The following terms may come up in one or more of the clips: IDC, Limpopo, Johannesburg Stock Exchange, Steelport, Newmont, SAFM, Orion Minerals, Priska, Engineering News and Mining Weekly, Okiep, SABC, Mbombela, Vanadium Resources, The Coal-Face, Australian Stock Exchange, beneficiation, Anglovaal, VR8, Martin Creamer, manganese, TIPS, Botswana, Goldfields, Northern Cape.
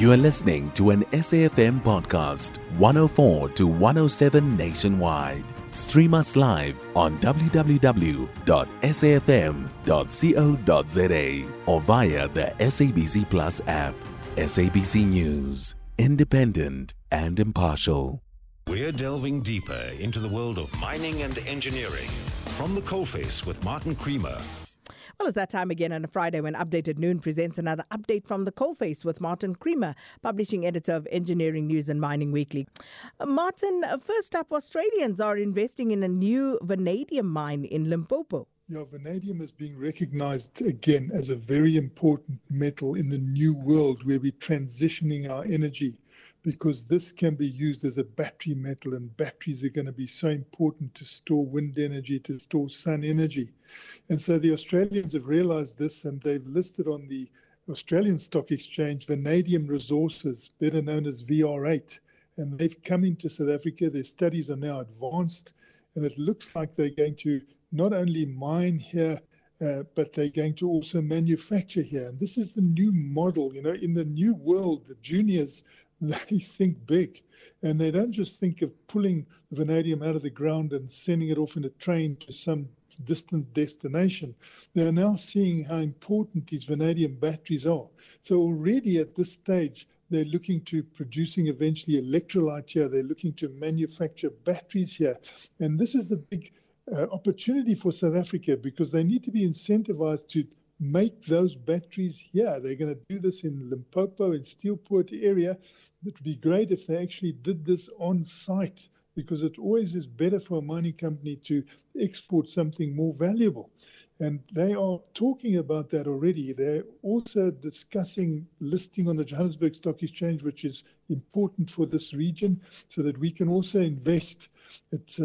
You are listening to an SAFM podcast, 104 to 107 nationwide. Stream us live on www.safm.co.za or via the SABC Plus app. SABC News, independent and impartial. We're delving deeper into the world of mining and engineering. From the Coalface with Martin Creamer. Well, it's that time again on a Friday when Updated Noon presents another update from the Coalface with Martin Creamer, publishing editor of Engineering News and Mining Weekly. Martin, first up, Australians are investing in a new vanadium mine in Limpopo. Yeah, vanadium is being recognized again as a very important metal in the new world where we're transitioning our energy, because this can be used as a battery metal, and batteries are going to be so important to store wind energy, to store sun energy. And so the Australians have realized this, and they've listed on the Australian Stock Exchange Vanadium Resources, better known as VR8. And they've come into South Africa. Their studies are now advanced, and it looks like they're going to not only mine here, but they're going to also manufacture here. And this is the new model. You know, in the new world, the juniors, they think big, and they don't just think of pulling vanadium out of the ground and sending it off in a train to some distant destination. They are now seeing how important these vanadium batteries are. So already at this stage, they're looking to producing eventually electrolyte here. They're looking to manufacture batteries here. And this is the big opportunity for South Africa, because they need to be incentivized to make those batteries here. They're going to do this in Limpopo and Steelport area. It would be great if they actually did this on site, because it always is better for a mining company to export something more valuable. And they are talking about that already. They're also discussing listing on the Johannesburg Stock Exchange, which is important for this region, so that we can also invest. It's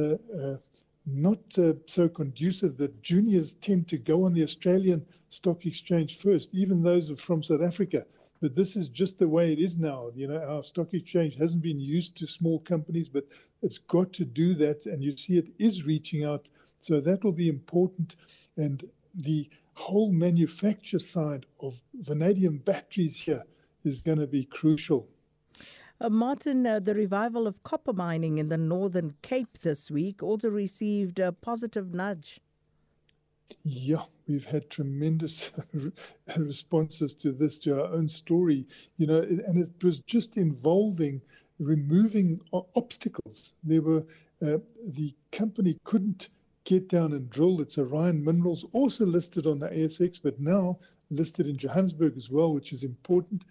not so conducive that juniors tend to go on the Australian Stock Exchange first, even those from South Africa. But this is just the way it is now. You know, our stock exchange hasn't been used to small companies, but it's got to do that. And you see it is reaching out. So that will be important. And the whole manufacture side of vanadium batteries here is going to be crucial. Martin, the revival of copper mining in the Northern Cape this week also received a positive nudge. Yeah, we've had tremendous responses to this, to our own story, you know, and it was just involving removing obstacles. There were the company couldn't get down and drill. It's Orion Minerals, also listed on the ASX, but now listed in Johannesburg as well, which is important.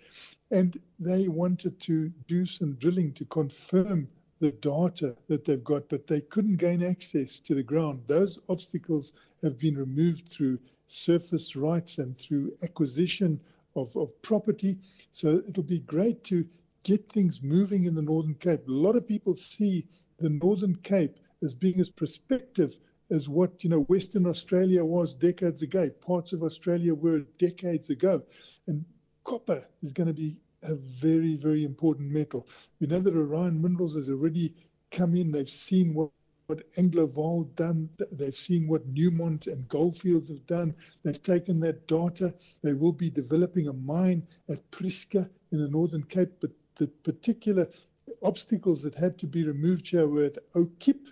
And they wanted to do some drilling to confirm the data that they've got, but they couldn't gain access to the ground. Those obstacles have been removed through surface rights and through acquisition of property. So it'll be great to get things moving in the Northern Cape. A lot of people see the Northern Cape as being as prospective as what, you know, Western Australia was decades ago. Parts of Australia were decades ago. And copper is going to be a very, very important metal. We know that Orion Minerals has already come in. They've seen what Anglovaal done. They've seen what Newmont and Goldfields have done. They've taken that data. They will be developing a mine at Priska in the Northern Cape. But the particular obstacles that had to be removed here were at Okiep.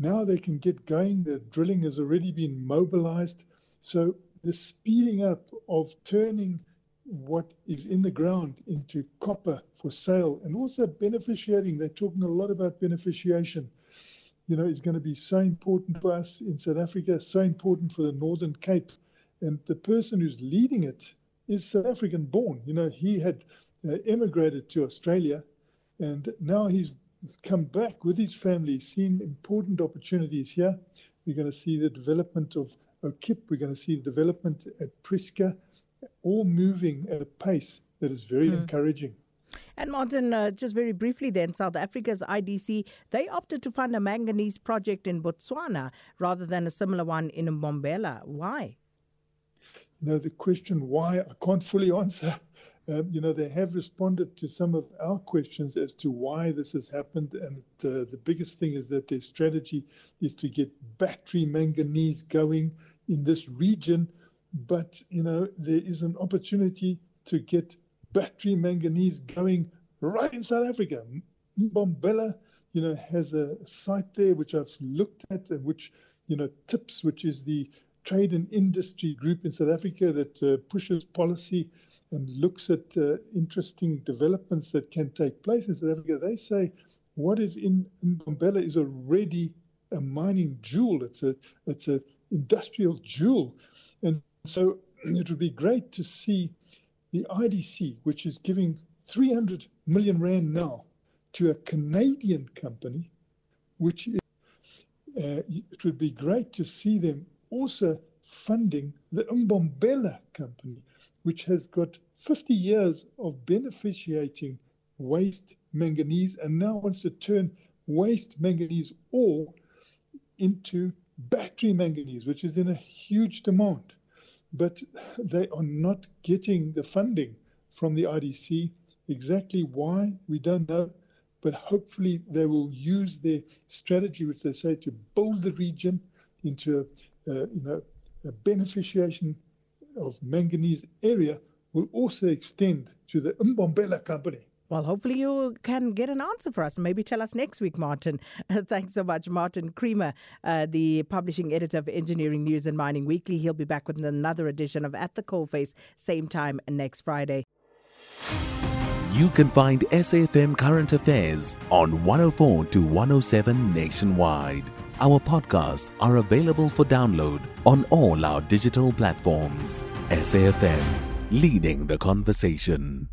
Now they can get going. The drilling has already been mobilized. So the speeding up of turning what is in the ground into copper for sale, and also beneficiating, they're talking a lot about beneficiation, you know, is going to be so important for us in South Africa, so important for the Northern Cape. And the person who's leading it is South African born. You know, he had emigrated to Australia, and now he's come back with his family, seen important opportunities here. We're going to see the development of Okiep. We're going to see the development at Priska, all moving at a pace that is very encouraging. And Martin, just very briefly then, South Africa's IDC, they opted to fund a manganese project in Botswana rather than a similar one in Mbombela. Why? You know, the question why, I can't fully answer. You know, they have responded to some of our questions as to why this has happened. And the biggest thing is that their strategy is to get battery manganese going in this region. But, you know, there is an opportunity to get battery manganese going right in South Africa. Mbombela, you know, has a site there which I've looked at, and which, you know, TIPS, which is the trade and industry group in South Africa that pushes policy and looks at interesting developments that can take place in South Africa. They say what is in Mbombela is already a mining jewel. It's an industrial jewel. And so it would be great to see the IDC, which is giving 300 million rand now to a Canadian company, which is, it would be great to see them also funding the Mbombela company, which has got 50 years of beneficiating waste manganese and now wants to turn waste manganese ore into battery manganese, which is in a huge demand. But they are not getting the funding from the IDC. Exactly why, we don't know, but hopefully they will use their strategy, which they say, to build the region into a beneficiation of manganese area, will also extend to the Mbombela company. Well, hopefully you can get an answer for us. Maybe tell us next week, Martin. Thanks so much, Martin Creamer, the publishing editor of Engineering News and Mining Weekly. He'll be back with another edition of At the Coalface, same time next Friday. You can find SAFM Current Affairs on 104 to 107 nationwide. Our podcasts are available for download on all our digital platforms. SAFM, leading the conversation.